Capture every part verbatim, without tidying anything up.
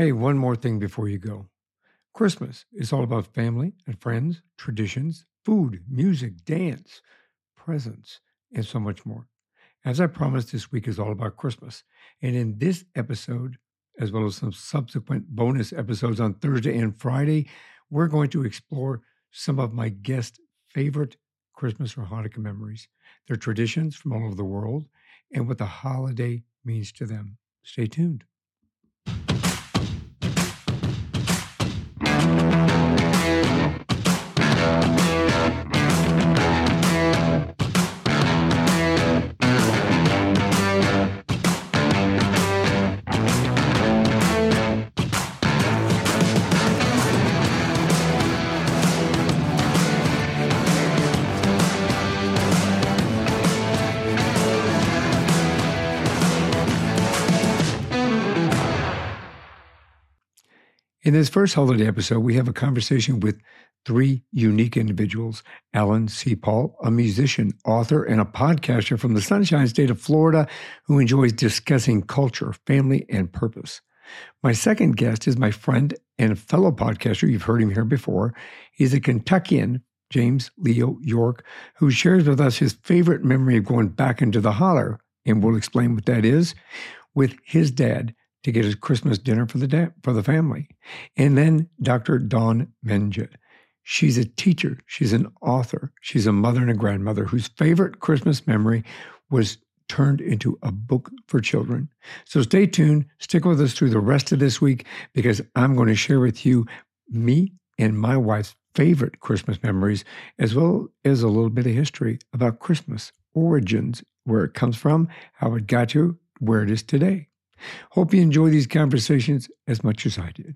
Hey, one more thing before you go. Christmas is all about family and friends, traditions, food, music, dance, presents, and so much more. As I promised, this week is all about Christmas. And in this episode, as well as some subsequent bonus episodes on Thursday and Friday, we're going to explore some of my guest favorite Christmas or Hanukkah memories, their traditions from all over the world, and what the holiday means to them. Stay tuned. In this first holiday episode, we have a conversation with three unique individuals. Alan C. Paul, a musician, author, and a podcaster from the Sunshine State of Florida who enjoys discussing culture, family, and purpose. My second guest is my friend and fellow podcaster. You've heard him here before. He's a Kentuckian, James Leo York, who shares with us his favorite memory of going back into the holler, and we'll explain what that is, with his dad, to get his Christmas dinner for the da- for the family. And then Doctor Dawn Menje. She's a teacher. She's an author. She's a mother and a grandmother whose favorite Christmas memory was turned into a book for children. So stay tuned. Stick with us through the rest of this week because I'm going to share with you me and my wife's favorite Christmas memories, as well as a little bit of history about Christmas, origins, where it comes from, how it got to where it is today. Hope you enjoy these conversations as much as I did.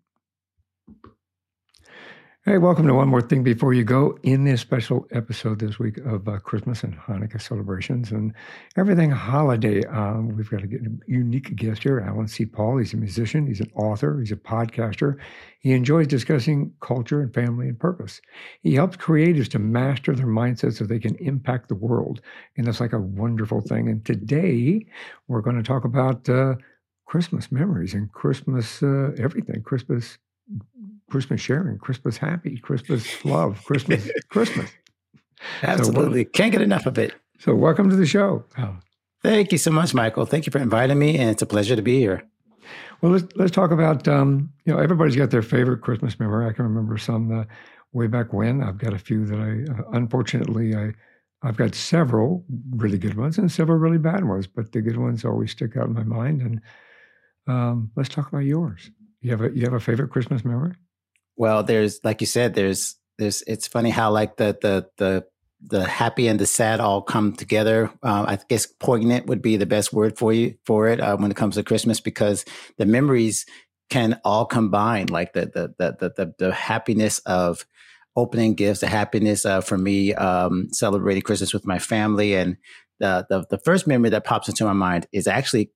Hey, welcome to One More Thing Before You Go. In this special episode this week of uh, Christmas and Hanukkah celebrations and everything holiday, um, we've got a unique guest here, Alan C. Paul. He's a musician. He's an author. He's a podcaster. He enjoys discussing culture and family and purpose. He helps creatives to master their mindset so they can impact the world. And that's like a wonderful thing. And today we're going to talk about Uh, Christmas memories and Christmas uh, everything, Christmas Christmas sharing, Christmas happy, Christmas love, Christmas, Christmas. Absolutely. So, can't get enough of it. So welcome to the show. Oh. Thank you so much, Michael. Thank you for inviting me, and it's a pleasure to be here. Well, let's let's talk about, um, you know, everybody's got their favorite Christmas memory. I can remember some uh, way back when. I've got a few that I, uh, unfortunately, I, I've got several really good ones and several really bad ones, but the good ones always stick out in my mind. And Um, let's talk about yours. You have a you have a favorite Christmas memory? Well, there's like you said, there's there's. It's funny how like the the the the happy and the sad all come together. Uh, I guess poignant would be the best word for you for it uh, when it comes to Christmas, because the memories can all combine. Like the the the the the, the happiness of opening gifts, the happiness uh, for me um, celebrating Christmas with my family, and the, the the first memory that pops into my mind is actually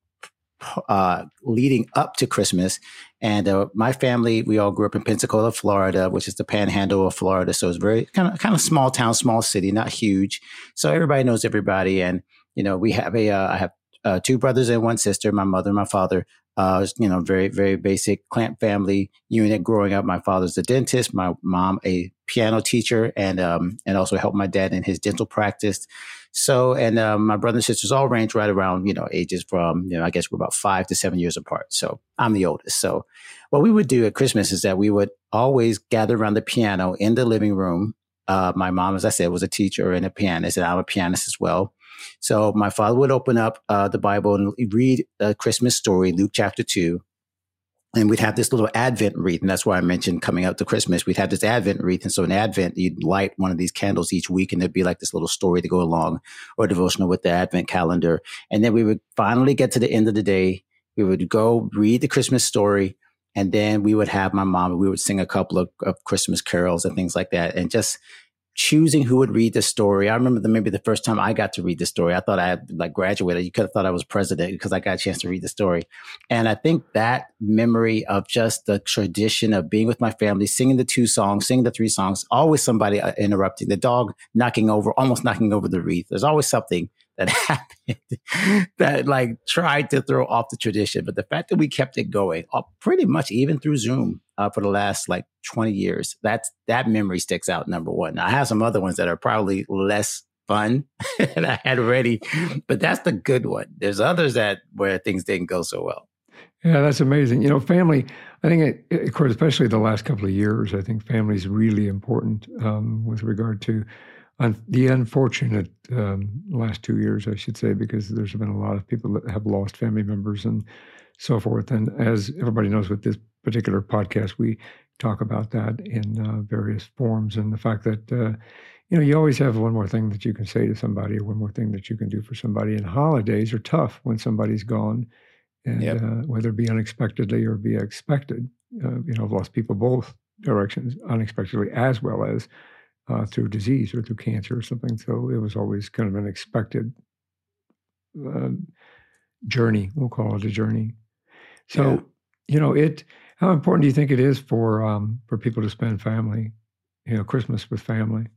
Uh, leading up to Christmas. And uh, my family, we all grew up in Pensacola, Florida, which is the panhandle of Florida. So it's very kind of kind of small town, small city, not huge. So everybody knows everybody. And, you know, we have a, uh, I have uh, two brothers and one sister, my mother and my father, uh, you know, very, very basic clamp family unit growing up. My father's a dentist, my mom, a piano teacher, and, um, and also helped my dad in his dental practice. So, and um, my brothers and sisters all range right around, you know, ages from, you know, I guess we're about five to seven years apart. So I'm the oldest. So what we would do at Christmas is that we would always gather around the piano in the living room. Uh, my mom, as I said, was a teacher and a pianist, and I'm a pianist as well. So my father would open up uh, the Bible and read a Christmas story, Luke chapter two. And we'd have this little Advent wreath. And that's why I mentioned coming up to Christmas, we'd have this Advent wreath. And so in Advent, you'd light one of these candles each week, and there'd be like this little story to go along or devotional with the Advent calendar. And then we would finally get to the end of the day. We would go read the Christmas story. And then we would have my mom, we would sing a couple of, of Christmas carols and things like that. And just choosing who would read the story. I remember the, maybe the first time I got to read the story, I thought I had like graduated. You could have thought I was president because I got a chance to read the story. And I think that memory of just the tradition of being with my family, singing the two songs, singing the three songs, always somebody interrupting, the dog knocking over, almost knocking over the wreath. There's always something that happened that like tried to throw off the tradition. But the fact that we kept it going uh, pretty much even through Zoom uh, for the last like twenty years, that's, that memory sticks out, number one. Now, I have some other ones that are probably less fun that I had already, but that's the good one. There's others that where things didn't go so well. Yeah, that's amazing. You know, family, I think, it, of course, especially the last couple of years, I think family is really important um, with regard to un- the unfortunate um, last two years, I should say, because there's been a lot of people that have lost family members and so forth. And as everybody knows with this particular podcast, we talk about that in uh, various forms, and the fact that, uh, you know, you always have one more thing that you can say to somebody or one more thing that you can do for somebody. And holidays are tough when somebody's gone. And yep. uh, whether it be unexpectedly or be expected, uh, you know, I've lost people both directions, unexpectedly as well as uh, through disease or through cancer or something. So it was always kind of an expected uh, journey. We'll call it a journey. So, yeah. you know, it. How important do you think it is for um, for people to spend family, you know, Christmas with family?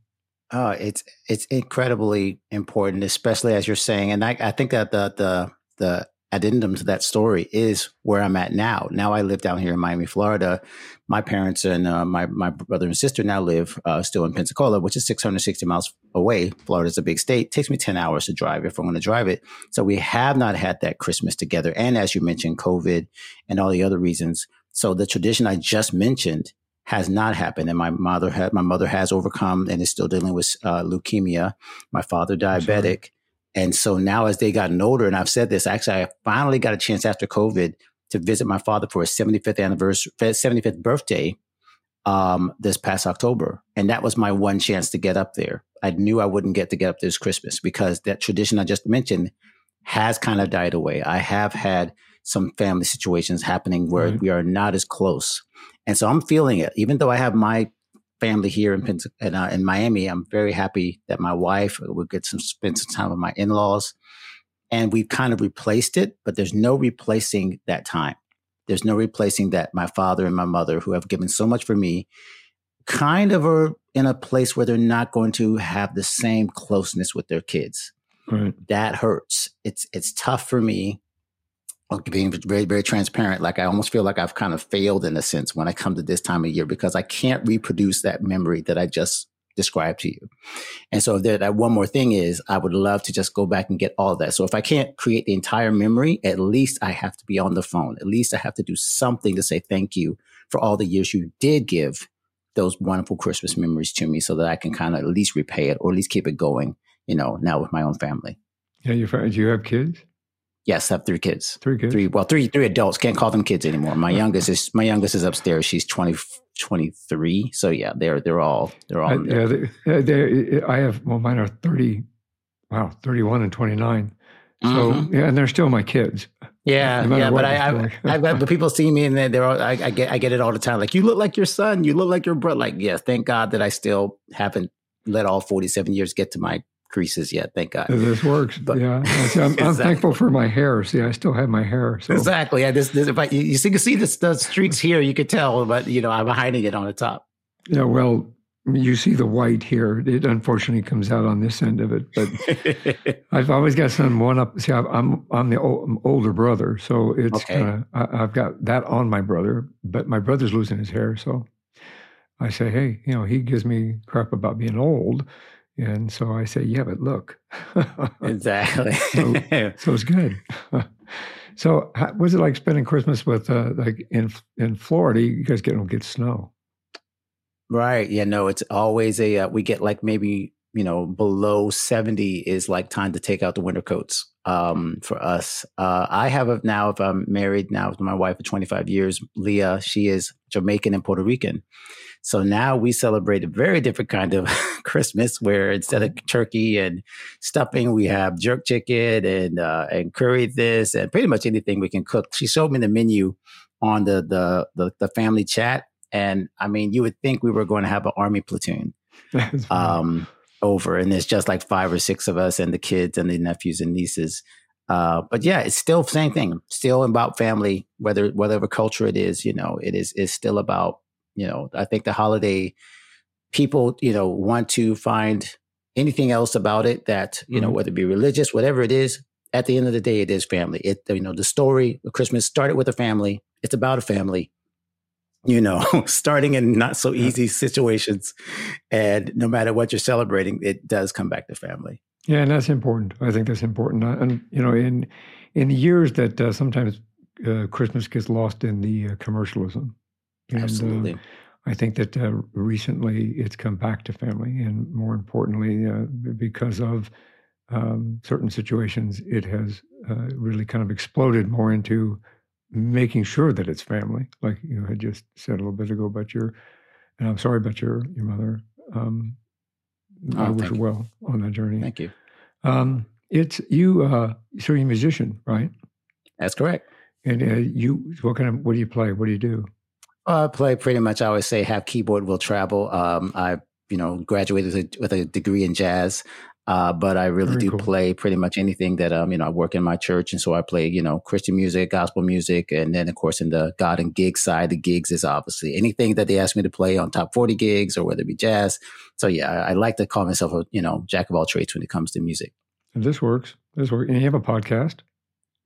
Oh, it's it's incredibly important, especially as you're saying, and I, I think that the the the. addendum to that story is where I'm at now. Now I live down here in Miami, Florida. My parents and uh, my my brother and sister now live uh, still in Pensacola, which is six hundred sixty miles away. Florida's a big state. It takes me ten hours to drive if I'm going to drive it. So we have not had that Christmas together. And as you mentioned, COVID and all the other reasons. So the tradition I just mentioned has not happened. And my mother had, my mother has overcome and is still dealing with uh, leukemia. My father, diabetic. Sure. And so now as they gotten older, and I've said this, actually, I finally got a chance after COVID to visit my father for his seventy-fifth anniversary, seventy-fifth birthday um, this past October. And that was my one chance to get up there. I knew I wouldn't get to get up this Christmas because that tradition I just mentioned has kind of died away. I have had some family situations happening where mm-hmm. we are not as close. And so I'm feeling it, even though I have my family here in Pens- and, uh, in Miami. I'm very happy that my wife will get some spend some time with my in-laws, and we've kind of replaced it. But there's no replacing that time. There's no replacing that my father and my mother, who have given so much for me, kind of are in a place where they're not going to have the same closeness with their kids. Right. That hurts. It's it's tough for me. Being very, very transparent, like I almost feel like I've kind of failed in a sense when I come to this time of year because I can't reproduce that memory that I just described to you. And so there, that one more thing is I would love to just go back and get all that. So if I can't create the entire memory, at least I have to be on the phone. At least I have to do something to say thank you for all the years you did give those wonderful Christmas memories to me so that I can kind of at least repay it or at least keep it going, you know, now with my own family. Yeah, your friends, you have kids? Yes, I have three kids. Three kids. Three, well, three three adults. Can't call them kids anymore. My youngest is my youngest is upstairs. She's twenty, twenty-three. So yeah, they're they're all they're all. I, yeah, they, they, I have. Well, mine are thirty. Wow, thirty-one and twenty-nine. So mm-hmm. yeah, and they're still my kids. Yeah, no yeah. But I, I, I, but people see me and they're all. I, I get I get it all the time. Like, you look like your son. You look like your brother. Like, yes, thank God that I still haven't let all forty-seven years get to my creases yet, thank God. This works. But, yeah, see, I'm, exactly. I'm thankful for my hair. See, I still have my hair. So. Exactly. Yeah, this, this, if I, you, you can see this, the streaks here, you could tell, but you know, I'm hiding it on the top. Yeah, well, you see the white here. It unfortunately comes out on this end of it, but I've always got some one up. See, I've, I'm I'm the old, I'm older brother, so it's okay. Kinda, I, I've got that on my brother, but my brother's losing his hair, so I say, hey, you know, he gives me crap about being old. And so I say, yeah, but look. Exactly. so, so it's good. So how, what's it like spending Christmas with, uh, like in in Florida, you guys get, don't get snow. Right. Yeah, no, it's always a, uh, we get like maybe, you know, below seventy is like time to take out the winter coats um, for us. Uh, I have a, now, if I'm married now with my wife for twenty-five years, Leah, she is Jamaican and Puerto Rican. So now we celebrate a very different kind of Christmas where instead of turkey and stuffing, we have jerk chicken and uh, and curry this and pretty much anything we can cook. She showed me the menu on the, the, the, the family chat. And I mean, you would think we were going to have an army platoon um, over. And there's just like five or six of us and the kids and the nephews and nieces. Uh, but yeah, it's still the same thing. Still about family, whether whatever culture it is, you know, it is is still about, you know, I think the holiday people, you know, want to find anything else about it that, you mm-hmm. know, whether it be religious, whatever it is, at the end of the day, it is family. It, you know, the story of Christmas started with a family. It's about a family, you know, starting in not so easy situations. And no matter what you're celebrating, it does come back to family. Yeah, and that's important. I think that's important. And, you know, in in the years that uh, sometimes uh, Christmas gets lost in the uh, commercialism. And, Absolutely. Uh, I think that uh, recently it's come back to family. And more importantly, uh, because of um, certain situations, it has uh, really kind of exploded more into making sure that it's family. Like you had just said a little bit ago about your, and I'm sorry about your, your mother. Um, oh, I wish her well on that journey. Thank you. Um, it's you, uh, so you're a musician, right? That's correct. And uh, you, what kind of, what do you play? What do you do? I play pretty much, I always say, half keyboard will travel. Um, I, you know, graduated with a, with a degree in jazz, uh, but I really Very do cool. play pretty much anything that, um, you know, I work in my church. And so I play, you know, Christian music, gospel music. And then, of course, in the God and Gigs side, the gigs is obviously anything that they ask me to play on top forty gigs or whether it be jazz. So, yeah, I, I like to call myself a, you know, jack of all trades when it comes to music. And this works. This works. And you have a podcast.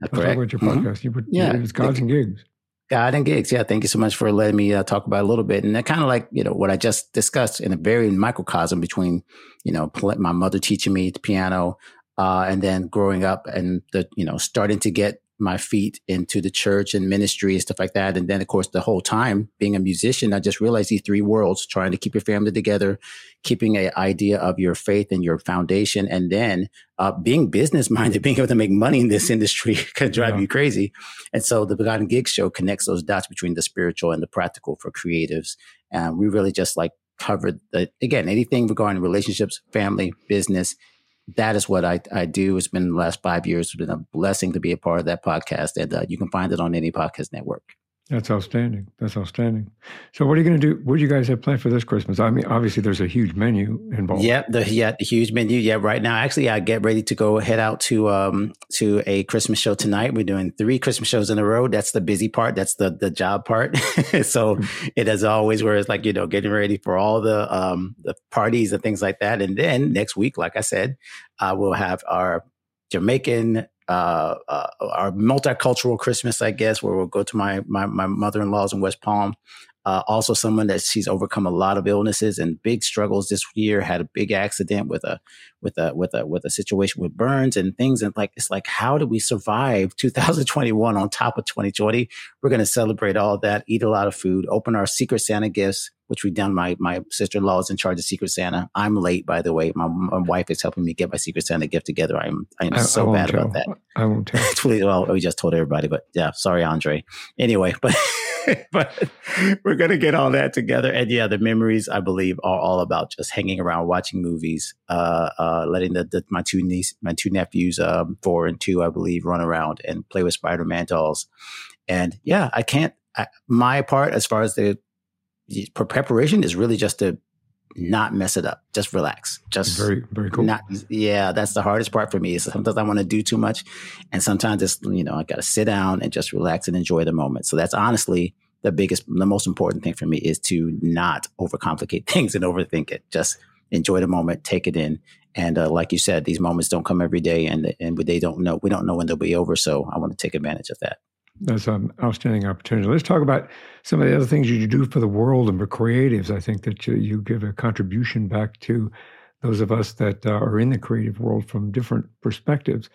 That's Let's correct. Talk about your podcast. Mm-hmm. You put, yeah. It's Gods and Gigs. God and Gigs. Yeah. Thank you so much for letting me uh, talk about it a little bit. And that kind of like, you know, what I just discussed in a very microcosm between, you know, my mother teaching me the piano uh, and then growing up and, the you know, starting to get my feet into the church and ministry and stuff like that. And then, of course, the whole time being a musician, I just realized these three worlds, trying to keep your family together, keeping an idea of your faith and your foundation, and then uh, being business minded, being able to make money in this industry can drive yeah. you crazy. And so the Begotten Gig Show connects those dots between the spiritual and the practical for creatives. And we really just like covered, the, again, anything regarding relationships, family, business. That is what I, I do. It's been the last five years. It's been a blessing to be a part of that podcast. And uh, you can find it on any podcast network. That's outstanding. That's outstanding. So what are you going to do? What do you guys have planned for this Christmas? I mean, obviously there's a huge menu involved. Yep, the, yeah, the huge menu. Yeah, right now, actually, I get ready to go head out to um to a Christmas show tonight. We're doing three Christmas shows in a row. That's the busy part. That's the the job part. So it is always where it's like, you know, getting ready for all the um the parties and things like that. And then next week, like I said, uh, we'll have our Jamaican Uh, uh, our multicultural Christmas, I guess, where we'll go to my, my, my mother-in-law's in West Palm. Uh, also someone that she's overcome a lot of illnesses and big struggles this year, had a big accident with a, with a, with a, with a situation with burns and things. And like, it's like, how do we survive two thousand twenty-one on top of twenty twenty? We're going to celebrate all that, eat a lot of food, open our Secret Santa gifts, which we've done. My, my sister-in-law is in charge of Secret Santa. I'm late, by the way. My, my wife is helping me get my Secret Santa gift together. I'm, I'm I, so I bad tell. About that. I won't tell. Well, we just told everybody, but yeah, sorry, Andre. Anyway, but. But we're going to get all that together. And yeah, the memories, I believe, are all about just hanging around, watching movies, uh, uh, letting the, the, my two niece, my two nephews, um, four and two, I believe, run around and play with Spider-Man dolls. And yeah, I can't, I, my part as far as the, the preparation is really just to not mess it up. Just relax. Just very, very cool. Not, yeah, that's the hardest part for me. Is sometimes I want to do too much, and sometimes it's, you know, I got to sit down and just relax and enjoy the moment. So that's honestly the biggest, the most important thing for me, is to not overcomplicate things and overthink it. Just enjoy the moment, take it in, and uh, like you said, these moments don't come every day, and and they don't know. We don't know when they'll be over. So I want to take advantage of that. That's an outstanding opportunity. Let's talk about some of the other things you do for the world and for creatives. I think that you, you give a contribution back to those of us that uh, are in the creative world from different perspectives.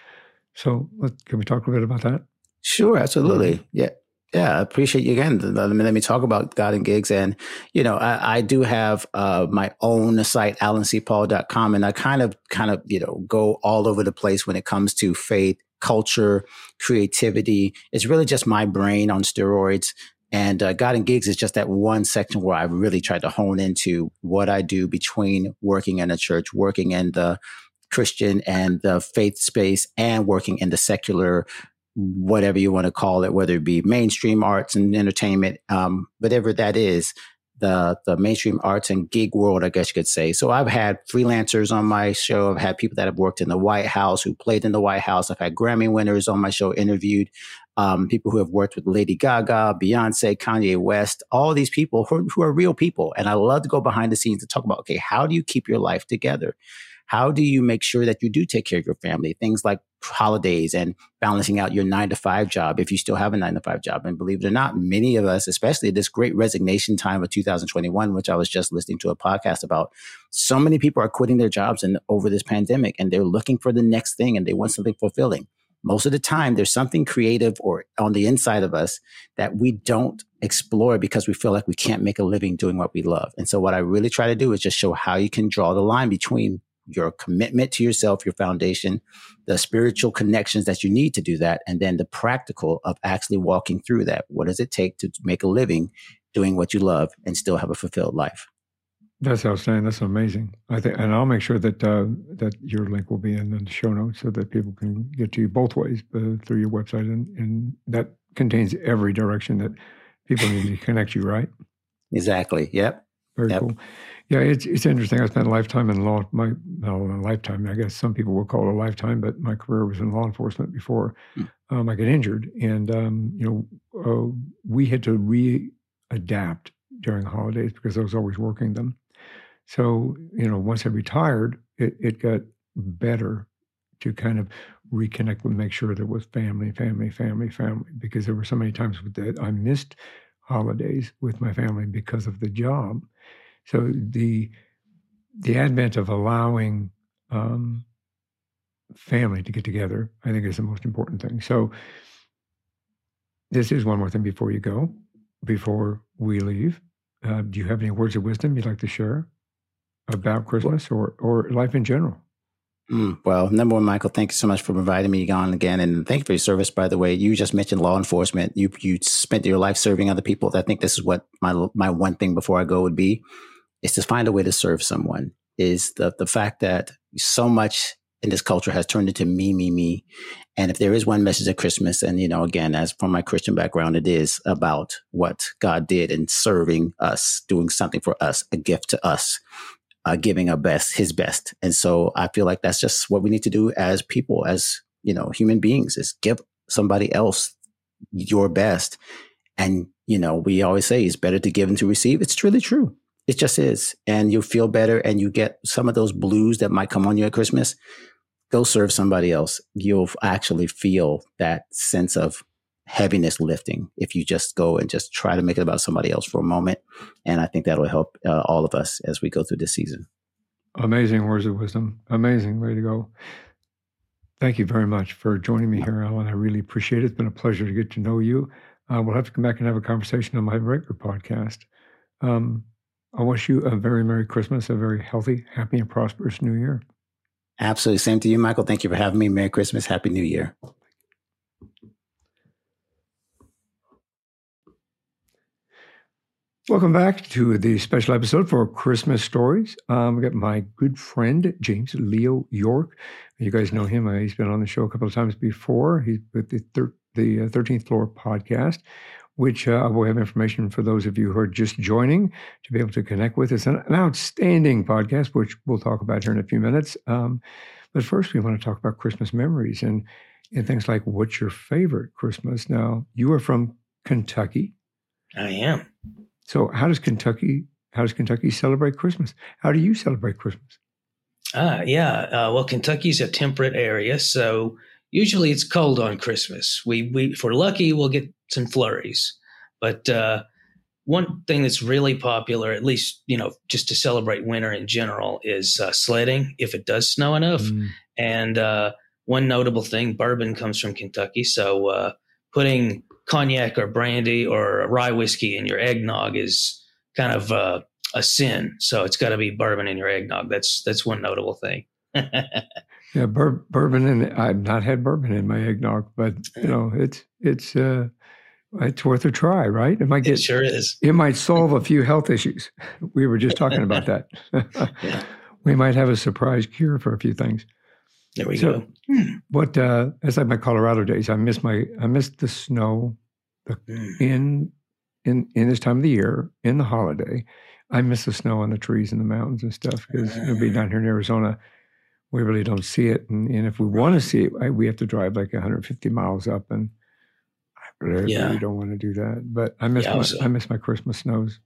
So let, can we talk a bit about that? Sure, absolutely. Yeah. Yeah, I appreciate you again. Let me, let me talk about God and Gigs. And, you know, I, I do have uh, my own site, alan c paul dot com. And I kind of, kind of, you know, go all over the place when it comes to faith, culture, creativity. It's really just my brain on steroids. And uh, God and Gigs is just that one section where I really tried to hone into what I do between working in a church, working in the Christian and the faith space, and working in the secular, whatever you want to call it, whether it be mainstream arts and entertainment, um, whatever that is, the the mainstream arts and gig world, I guess you could say. So I've had freelancers on my show. I've had people that have worked in the White House, who played in the White House. I've had Grammy winners on my show interviewed, um, people who have worked with Lady Gaga, Beyonce, Kanye West, all these people who, who are real people. And I love to go behind the scenes to talk about, okay, how do you keep your life together? how do you make sure that you do take care of your family? Things like holidays and balancing out your nine to five job if you still have a nine to five job. And believe it or not, many of us, especially this great resignation time of two thousand twenty-one, which I was just listening to a podcast about, so many people are quitting their jobs and over this pandemic, and they're looking for the next thing and they want something fulfilling. Most of the time, there's something creative or on the inside of us that we don't explore because we feel like we can't make a living doing what we love. And so what I really try to do is just show how you can draw the line between your commitment to yourself, your foundation, the spiritual connections that you need to do that, and then the practical of actually walking through that. What does it take to make a living doing what you love and still have a fulfilled life? That's outstanding. That's amazing. I think, and I'll make sure that uh, that your link will be in the show notes so that people can get to you both ways uh, through your website, and, and that contains every direction that people need to connect you. Right? Exactly. Yep. Very yep. cool. Yeah, it's it's interesting. I spent a lifetime in law. My no, a lifetime. I guess some people will call it a lifetime, but my career was in law enforcement before mm. um, I got injured, and um, you know, uh, we had to readapt during holidays because I was always working them. So, you know, once I retired, it, it got better to kind of reconnect and make sure there was family, family, family, family, because there were so many times that I missed holidays with my family because of the job. So the the advent of allowing um, family to get together, I think, is the most important thing. So this is One More Thing Before You Go. Before we leave, uh, do you have any words of wisdom you'd like to share about Christmas or, or life in general? Mm, well, number one, Michael, thank you so much for inviting me on again. And thank you for your service, by the way. You just mentioned law enforcement. You you spent your life serving other people. I think this is what my my one thing before I go would be, is to find a way to serve someone. Is the the fact that so much in this culture has turned into me, me, me. And if there is one message at Christmas, and, you know, again, as from my Christian background, it is about what God did in serving us, doing something for us, a gift to us, uh, giving our best, his best. And so I feel like that's just what we need to do as people, as, you know, human beings, is give somebody else your best. And, you know, we always say it's better to give than to receive. It's truly true. It just is. And you feel better, and you get some of those blues that might come on you at Christmas. Go serve somebody else. You'll actually feel that sense of heaviness lifting if you just go and just try to make it about somebody else for a moment. And I think that'll help uh, all of us as we go through this season. Amazing words of wisdom. Amazing way to go. Thank you very much for joining me here, Alan. I really appreciate it. It's been a pleasure to get to know you. Uh, we'll have to come back and have a conversation on my regular podcast. Um, I wish you a very Merry Christmas, a very healthy, happy, and prosperous New Year. Absolutely. Same to you, Michael. Thank you for having me. Merry Christmas. Happy New Year. Welcome back to the special episode for Christmas Stories. Um, we got my good friend, James Leo York. You guys know him. He's been on the show a couple of times before. He's with the, thir- the uh, thirteenth Floor Podcast, which I uh, will have information for those of you who are just joining to be able to connect with. It's an, an outstanding podcast, which we'll talk about here in a few minutes. Um, but first, we want to talk about Christmas memories and, and things like, what's your favorite Christmas? Now, you are from Kentucky. I am. So how does Kentucky, how does Kentucky celebrate Christmas? How do you celebrate Christmas? Uh, yeah, uh, well, Kentucky's a temperate area, so usually it's cold on Christmas. We, we if we're lucky, we'll get and flurries. But uh, one thing that's really popular, at least, you know, just to celebrate winter in general, is uh, sledding, if it does snow enough. Mm. And uh, one notable thing, bourbon comes from Kentucky. So uh, putting cognac or brandy or rye whiskey in your eggnog is kind of uh, a sin. So it's got to be bourbon in your eggnog. That's that's one notable thing. Yeah, bur- bourbon. And I've not had bourbon in my eggnog, but, you know, it's it's uh it's worth a try, right? It might get, it sure is. It might solve a few health issues. We were just talking about that. Yeah. We might have a surprise cure for a few things. There we so, go. Hmm. But uh, it's like my Colorado days. I miss my, I miss the snow the, mm. in, in, in this time of the year, in the holiday. I miss the snow on the trees and the mountains and stuff, because uh. it'll be down here in Arizona. We really don't see it. And, and if we want to see it, I, we have to drive like one hundred fifty miles up, and I yeah. really don't want to do that. But I miss yeah, my, I miss my Christmas snows.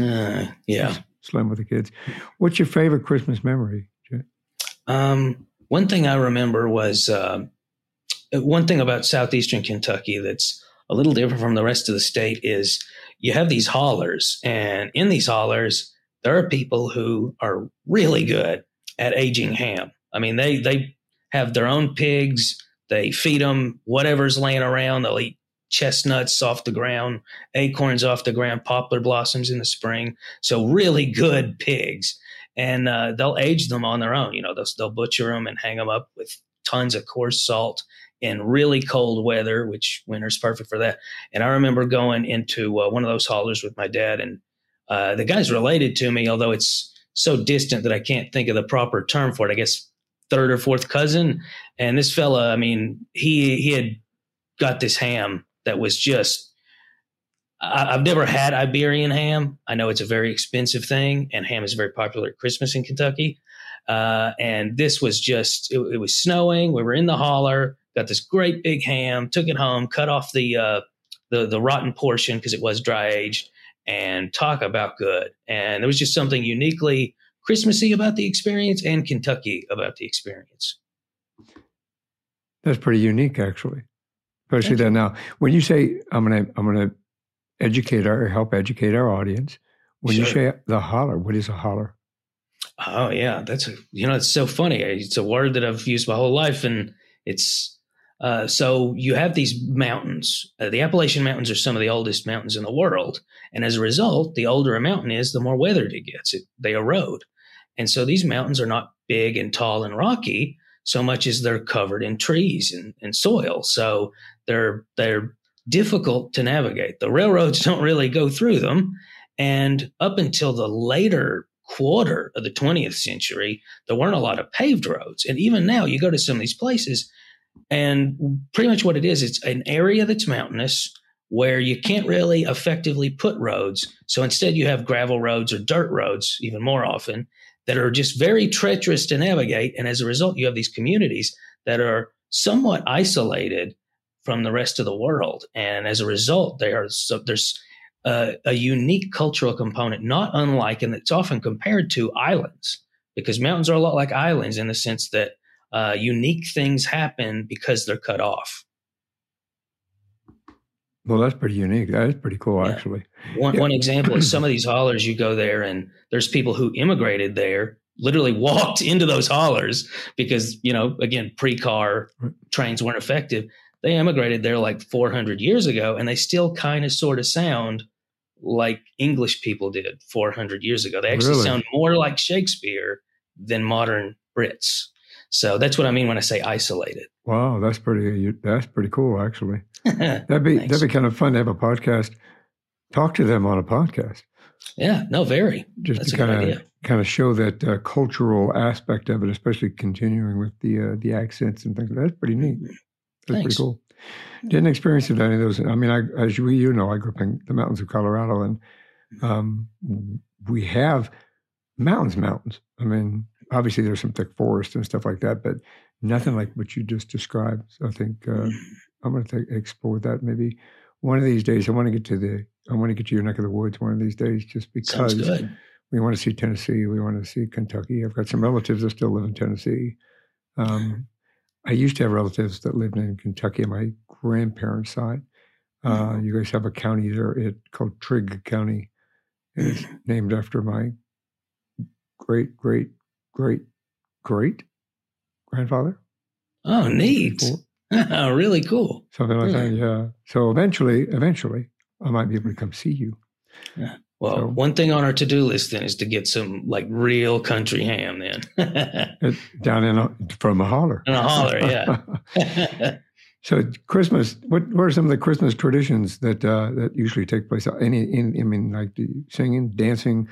Uh, yeah. Slam with the kids. What's your favorite Christmas memory, Jay? Um, one thing I remember was uh, one thing about southeastern Kentucky that's a little different from the rest of the state is you have these hollers, and in these hollers, there are people who are really good at aging ham. I mean, they they have their own pigs. They feed them whatever's laying around. They'll eat chestnuts off the ground, acorns off the ground, poplar blossoms in the spring. So really good pigs. And uh, they'll age them on their own. You know, they'll, they'll butcher them and hang them up with tons of coarse salt in really cold weather, which winter's perfect for that. And I remember going into uh, one of those haulers with my dad, and uh, the guy's related to me, although it's so distant that I can't think of the proper term for it. I guess third or fourth cousin. And this fella, I mean, he, he had got this ham that was just, I, I've never had Iberian ham. I know it's a very expensive thing, and ham is very popular at Christmas in Kentucky. Uh, and this was just, it, it was snowing. We were in the holler, got this great big ham, took it home, cut off the, uh, the, the rotten portion, 'cause it was dry aged, and talk about good. And there was just something uniquely Christmassy about the experience, and Kentucky about the experience. That's pretty unique, actually. Especially that now, when you say I'm gonna I'm gonna educate our help educate our audience, when sure. you say the holler, what is a holler? Oh yeah, that's a, you know it's so funny. It's a word that I've used my whole life, and it's uh, so you have these mountains. Uh, the Appalachian Mountains are some of the oldest mountains in the world, and as a result, the older a mountain is, the more weathered it gets. It, they erode. And so these mountains are not big and tall and rocky so much as they're covered in trees and, and soil. So they're they're difficult to navigate. The railroads don't really go through them. And up until the later quarter of the twentieth century, there weren't a lot of paved roads. And even now you go to some of these places, and pretty much what it is, it's an area that's mountainous where you can't really effectively put roads. So instead you have gravel roads or dirt roads even more often that are just very treacherous to navigate. And as a result, you have these communities that are somewhat isolated from the rest of the world. And as a result, they are, so there's a, a unique cultural component, not unlike, and it's often compared to islands, because mountains are a lot like islands in the sense that uh, unique things happen because they're cut off. Well, that's pretty unique. That's pretty cool, yeah. actually. One, yeah. one example is some of these hollers, you go there and there's people who immigrated there, literally walked into those hollers because, you know, again, pre-car trains weren't effective. They immigrated there like four hundred years ago, and they still kind of sort of sound like English people did four hundred years ago. They actually really? sound more like Shakespeare than modern Brits. So that's what I mean when I say isolated. Wow, that's pretty that's pretty cool, actually. That'd be that'd be kind of fun to have a podcast. Talk to them on a podcast. Yeah, no, very. Just that's to kind of kind of show that uh, cultural aspect of it, especially continuing with the uh, the accents and things. That's pretty neat. That's Thanks. pretty cool. Didn't experience any of those. I mean, I, as you you know, I grew up in the mountains of Colorado, and um, we have mountains, mountains. I mean. Obviously, there's some thick forest and stuff like that, but nothing like what you just described. So I think uh, I'm going to explore that maybe one of these days. I want to get to the I want to get to your neck of the woods one of these days, just because we want to see Tennessee, we want to see Kentucky. I've got some relatives that still live in Tennessee. Um, I used to have relatives that lived in Kentucky on my grandparents' side. Uh, you guys have a county there it called Trigg County. It's named after my great great. Great, great grandfather. Oh, neat. Really cool. Something like really? that, yeah. So eventually, eventually, I might be able to come see you. Yeah. Well, so, one thing on our to-do list then is to get some like real country ham then. Down in a, from a holler. In a holler, yeah. So Christmas, what, what are some of the Christmas traditions that uh, that usually take place? Any, in, I mean, like singing, dancing,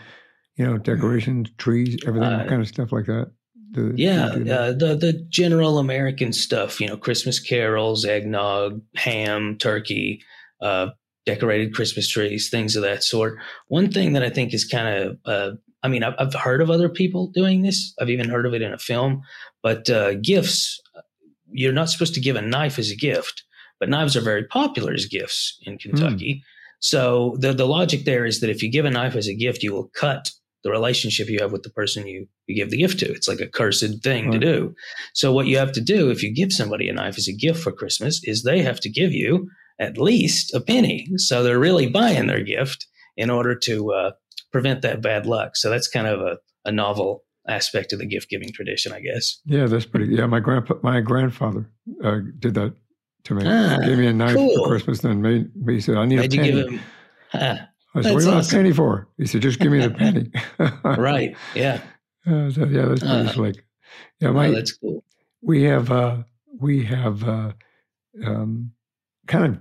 you know, decorations, trees, everything, uh, kind of stuff like that. The, yeah, that. Uh, the the general American stuff, you know, Christmas carols, eggnog, ham, turkey, uh, decorated Christmas trees, things of that sort. One thing that I think is kind of, uh, I mean, I've, I've heard of other people doing this. I've even heard of it in a film. But uh, gifts, you're not supposed to give a knife as a gift, but knives are very popular as gifts in Kentucky. Mm. So the the logic there is that if you give a knife as a gift, you will cut the relationship you have with the person you, you give the gift to. It's like a cursed thing right. to do. So what you have to do if you give somebody a knife as a gift for Christmas is they have to give you at least a penny. So they're really buying their gift in order to uh, prevent that bad luck. So that's kind of a, a novel aspect of the gift giving tradition, I guess. Yeah, that's pretty. Yeah, my grandpa, my grandfather uh, did that to me. Ah, he gave me a knife cool. for Christmas, and made me said, "I need How'd a penny." You give him, huh, I said, "What do you want a penny for?" He said, "Just give me the penny." Right. Yeah. Uh, so yeah, that's pretty uh, slick. Yeah, my. Oh, that's cool. We have uh, we have uh, um, kind of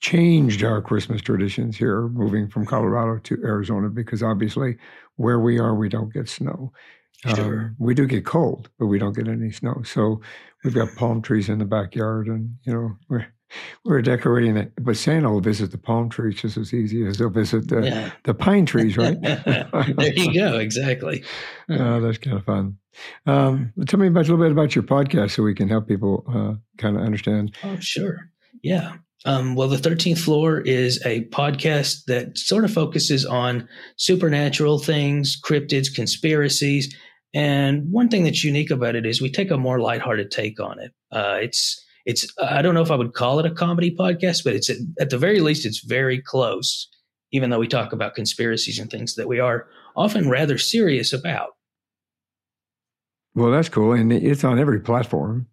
changed our Christmas traditions here, moving from Colorado to Arizona, because obviously where we are, we don't get snow. Sure. Uh, we do get cold, but we don't get any snow. So we've got palm trees in the backyard, and you know we're we're decorating it. But Santa will visit the palm trees just as easy as he'll visit the yeah. the pine trees, right? There you go, exactly. Uh, that's kind of fun. Um, tell me about, a little bit about your podcast, so we can help people uh, kind of understand. Oh, sure, yeah. Um, well, the thirteenth Floor is a podcast that sort of focuses on supernatural things, cryptids, conspiracies. And one thing that's unique about it is we take a more lighthearted take on it. Uh, it's, it's, I don't know if I would call it a comedy podcast, but it's, at, at the very least, it's very close, even though we talk about conspiracies and things that we are often rather serious about. Well, that's cool. And it's on every platform.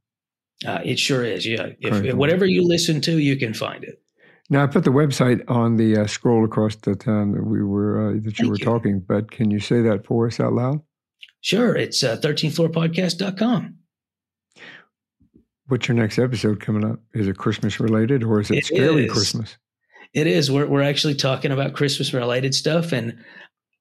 Uh, it sure is. Yeah. If, if whatever you listen to, you can find it. Now, I put the website on the uh, scroll across the town that we were, uh, that you Thank were you. talking, but can you say that for us out loud? Sure. It's uh, thirteenth floor podcast dot com. What's your next episode coming up? Is it Christmas related, or is it, it scary is. Christmas? It is. We're, we're actually talking about Christmas related stuff. And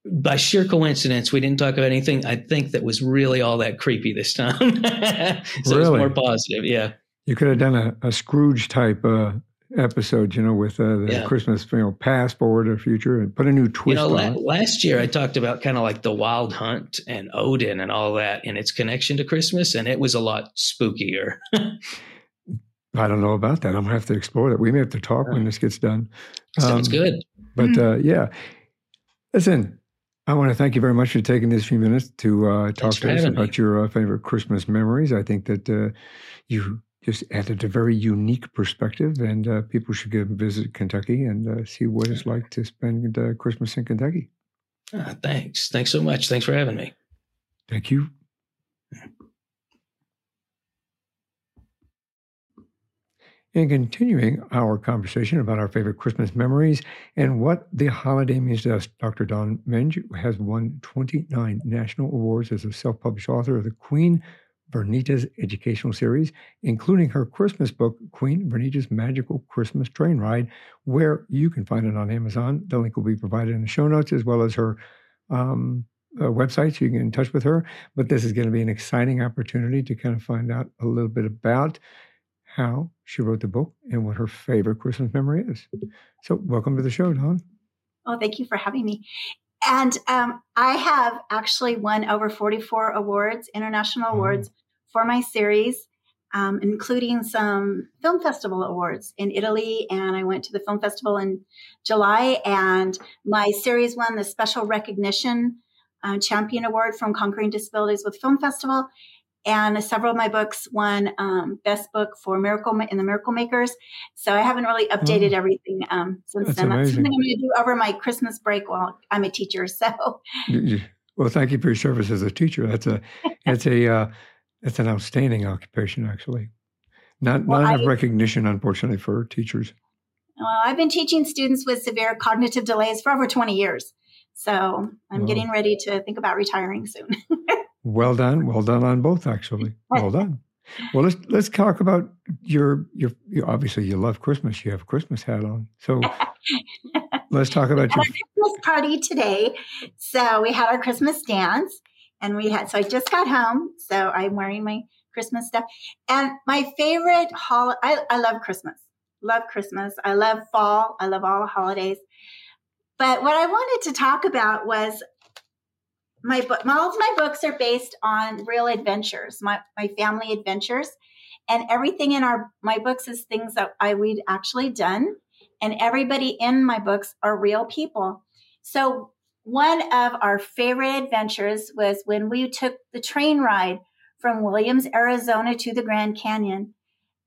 by sheer coincidence, we didn't talk about anything, I think, that was really all that creepy this time. So really? It was more positive, yeah. You could have done a, a Scrooge type uh, episode, you know, with uh, the yeah. Christmas, you know, past, forward, or future, and put a new twist you know, on la- it. Last year, I talked about kind of like the Wild Hunt and Odin and all that and its connection to Christmas, and it was a lot spookier. I don't know about that. I'm going to have to explore that. We may have to talk yeah. when this gets done. Sounds um, good. But, mm-hmm. uh, yeah. Listen. I want to thank you very much for taking these few minutes to uh, talk to us about me. your uh, favorite Christmas memories. I think that uh, you just added a very unique perspective, and uh, people should go visit Kentucky and uh, see what it's like to spend uh, Christmas in Kentucky. Ah, thanks. Thanks so much. Thanks for having me. Thank you. And continuing our conversation about our favorite Christmas memories and what the holiday means to us, Doctor Dawn Menje has won twenty-nine national awards as a self-published author of the Queen Bernita's Educational Series, including her Christmas book, Queen Bernita's Magical Christmas Train Ride, where you can find it on Amazon. The link will be provided in the show notes, as well as her um, uh, website, so you can get in touch with her. But this is going to be an exciting opportunity to kind of find out a little bit about how she wrote the book and what her favorite Christmas memory is. So welcome to the show, Dawn. Oh, thank you for having me. And um, I have actually won over forty-four awards, international oh. awards for my series, um, including some film festival awards in Italy. And I went to the film festival in July, and my series won the Special Recognition uh, Champion Award from Conquering Disabilities with Film Festival. And several of my books won um, Best Book for Miracle in the Miracle Makers. So I haven't really updated oh, everything um, since that's then. That's amazing. Something I'm going to do over my Christmas break while I'm a teacher. So, well, thank you for your service as a teacher. That's a that's a uh, that's an outstanding occupation, actually. Not well, not enough I, recognition, unfortunately, for teachers. Well, I've been teaching students with severe cognitive delays for over twenty years. So I'm well, getting ready to think about retiring soon. Well done, well done on both, actually. Well done. Well, let's let's talk about your your. your obviously, you love Christmas. You have a Christmas hat on, so let's talk about we had your our Christmas party today. So we had our Christmas dance, and we had. So I just got home, so I'm wearing my Christmas stuff. And my favorite holiday. I, I love Christmas. Love Christmas. I love fall. I love all the holidays. But what I wanted to talk about was. My book, all of my books are based on real adventures, my, my family adventures, and everything in our my books is things that I we'd actually done, and everybody in my books are real people. So One of our favorite adventures was when we took the train ride from Williams, Arizona to the Grand Canyon.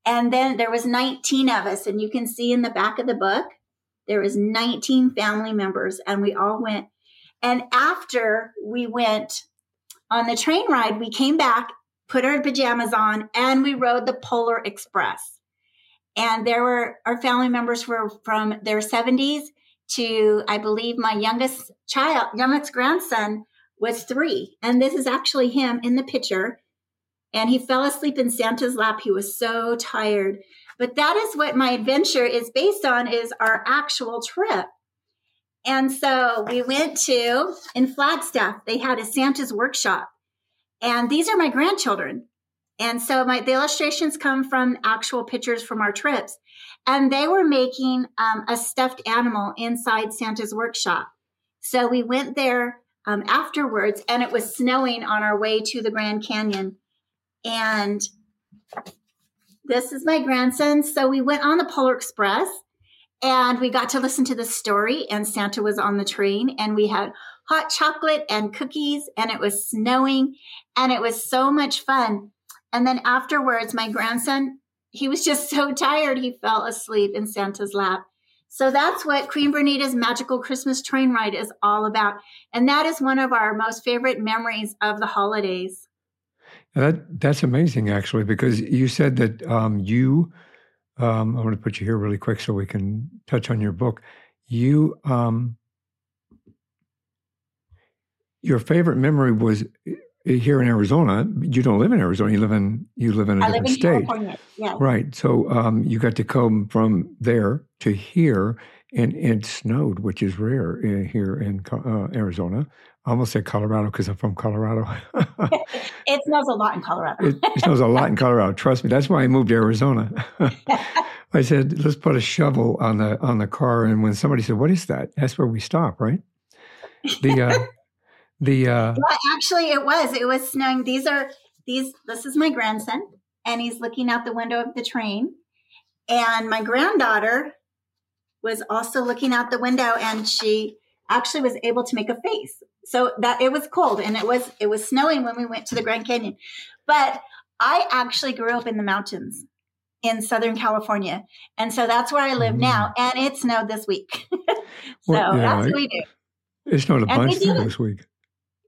And then there was nineteen of us. And you can see in the back of the book, there was nineteen family members, and we all went. And after we went on the train ride, we came back, put our pajamas on, and we rode the Polar Express. And there were, our family members were from their seventies to, I believe, my youngest child, youngest grandson was three. And this is actually him in the picture. And he fell asleep in Santa's lap. He was so tired. But that is what my adventure is based on, is our actual trip. And so we went to, in Flagstaff, they had a Santa's workshop. And these are my grandchildren. And so my the illustrations come from actual pictures from our trips. And they were making um, a stuffed animal inside Santa's workshop. So we went there um, afterwards, and it was snowing on our way to the Grand Canyon. And this is my grandson. So we went on the Polar Express, and we got to listen to the story, and Santa was on the train, and we had hot chocolate and cookies, and it was snowing, and it was so much fun. And then afterwards, my grandson, he was just so tired, he fell asleep in Santa's lap. So that's what Queen Bernita's Magical Christmas Train Ride is all about. And that is one of our most favorite memories of the holidays. That That's amazing, actually, because you said that um, you, um, I'm going to put you here really quick so we can touch on your book. You, um, your favorite memory was here in Arizona. You don't live in Arizona. You live in you live in a I different live in state, California. Yeah. Right? So um, you got to come from there to here, and it snowed, which is rare in, here in uh, Arizona. I almost said Colorado because I'm from Colorado. It snows a lot in Colorado. it, it snows a lot in Colorado. Trust me. That's why I moved to Arizona. I said, let's put a shovel on the on the car. And when somebody said, what is that? That's where we stop, right? The uh, the uh, yeah, actually, it was it was snowing. These are these. This is my grandson, and he's looking out the window of the train. And my granddaughter was also looking out the window, and she actually was able to make a face. So that it was cold, and it was it was snowing when we went to the Grand Canyon. But I actually grew up in the mountains in Southern California. And so that's where I live mm. now. And it snowed this week. so well, yeah, that's what we do. It snowed a bunch this week.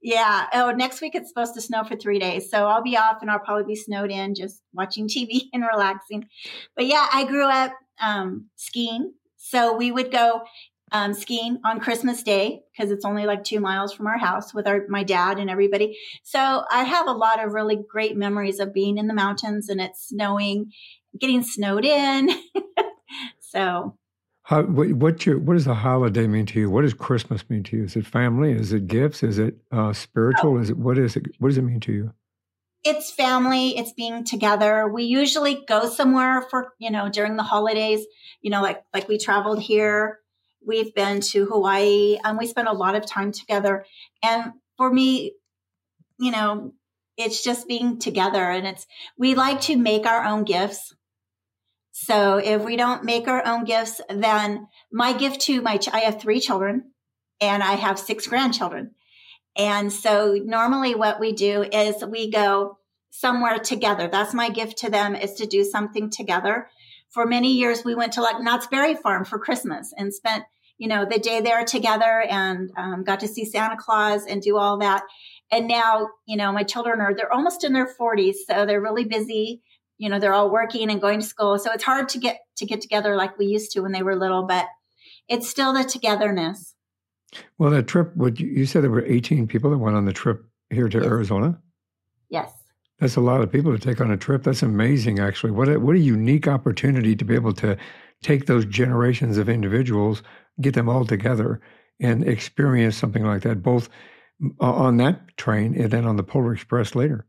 Yeah. Oh, next week it's supposed to snow for three days. So I'll be off, and I'll probably be snowed in just watching T V and relaxing. But yeah, I grew up um, skiing. So we would go Um, skiing on Christmas Day, because it's only like two miles from our house, with our my dad and everybody. So I have a lot of really great memories of being in the mountains, and it's snowing, getting snowed in. so, How, what what, your, what does a holiday mean to you? What does Christmas mean to you? Is it family? Is it gifts? Is it uh, spiritual? Oh. Is it what is it? What does it mean to you? It's family. It's being together. We usually go somewhere for you know during the holidays. You know, like like we traveled here. We've been to Hawaii, and we spent a lot of time together. And for me, you know, it's just being together, and it's, we like to make our own gifts. So if we don't make our own gifts, then my gift to my, ch- I have three children, and I have six grandchildren. And so normally what we do is we go somewhere together. That's my gift to them, is to do something together. For many years, we went to like Knott's Berry Farm for Christmas and spent, you know, the day there together, and um, got to see Santa Claus and do all that. And now, you know, my children are, they're almost in their forties. So they're really busy. You know, they're all working and going to school. So it's hard to get to get together like we used to when they were little, but it's still the togetherness. Well, that trip, would you, you said there were eighteen people that went on the trip here to yes. Arizona? Yes. That's a lot of people to take on a trip. That's amazing, actually. What a, what a unique opportunity to be able to take those generations of individuals, get them all together, and experience something like that, both on that train and then on the Polar Express later.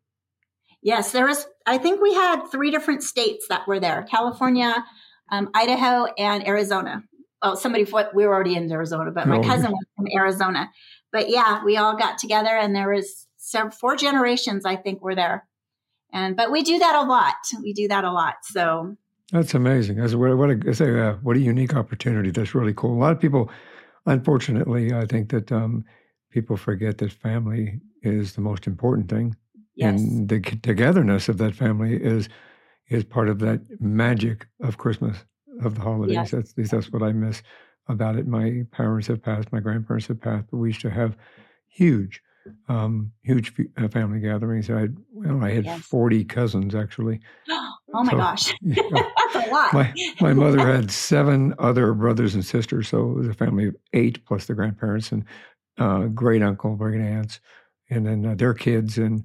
Yes, there was. I think we had three different states that were there: California, um, Idaho, and Arizona. Well, somebody we were already in Arizona, but my oh, cousin was from Arizona. But yeah, we all got together, and there was some, four generations, I think, were there. And, but we do that a lot. We do that a lot. So that's amazing. That's what, what a, say, uh, what a unique opportunity. That's really cool. A lot of people, unfortunately, I think that um, people forget that family is the most important thing. Yes. And the togetherness of that family is is part of that magic of Christmas, of the holidays. Yes. That's that's what I miss about it. My parents have passed, my grandparents have passed, but we used to have huge, um, huge family gatherings. I had, well, I had yes. forty cousins, actually. Oh, my so, gosh. Yeah. That's a lot. My, my mother had seven other brothers and sisters, so it was a family of eight, plus the grandparents and uh, great uncle, great aunts, and then uh, their kids, and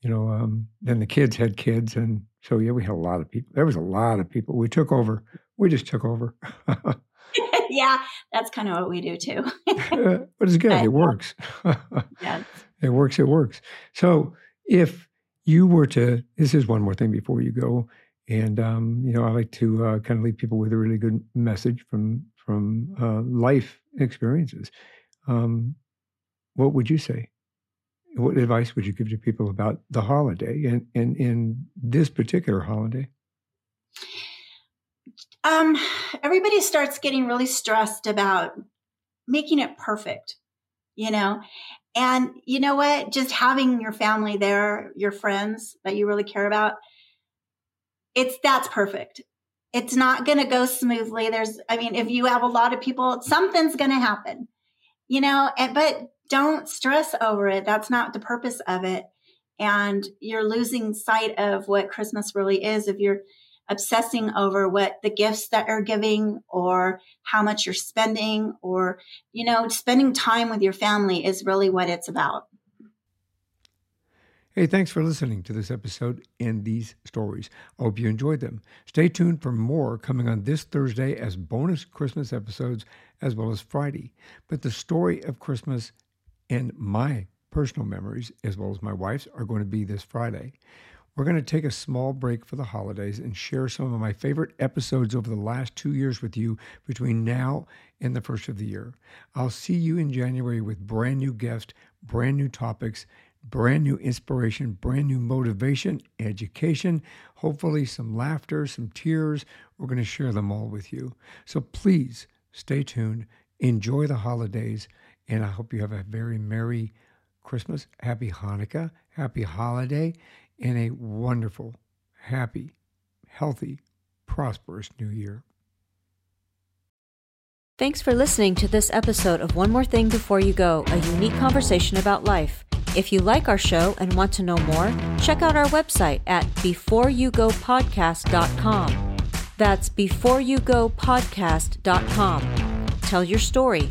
you know, um, then the kids had kids, and so, yeah, we had a lot of people. There was a lot of people. We took over. We just took over. Yeah, that's kind of what we do, too. uh, but it's good. It works. Yes. It works. It works. So if you were to, this is one more thing before you go, and, um, you know, I like to uh, kind of leave people with a really good message from from uh, life experiences. Um, what would you say? What advice would you give to people about the holiday and and, and this particular holiday? Um, everybody starts getting really stressed about making it perfect, you know, and you know what, just having your family there, your friends that you really care about, it's, that's perfect. It's not going to go smoothly. There's, I mean, if you have a lot of people, something's going to happen, you know, and, but don't stress over it. That's not the purpose of it. And you're losing sight of what Christmas really is if you're obsessing over what the gifts that you're giving or how much you're spending, or, you know, spending time with your family is really what it's about. Hey, thanks for listening to this episode and these stories. I hope you enjoyed them. Stay tuned for more coming on this Thursday as bonus Christmas episodes, as well as Friday. But the story of Christmas and my personal memories, as well as my wife's, are going to be this Friday. We're going to take a small break for the holidays and share some of my favorite episodes over the last two years with you between now and the first of the year. I'll see you in January with brand new guests, brand new topics, brand new inspiration, brand new motivation, education, hopefully some laughter, some tears. We're going to share them all with you. So please stay tuned, enjoy the holidays, and I hope you have a very Merry Christmas, Happy Hanukkah, Happy Holiday, and a wonderful, happy, healthy, prosperous new year. Thanks for listening to this episode of One More Thing Before You Go, a unique conversation about life. If you like our show and want to know more, check out our website at before you go podcast dot com. That's before you go podcast dot com. Tell your story,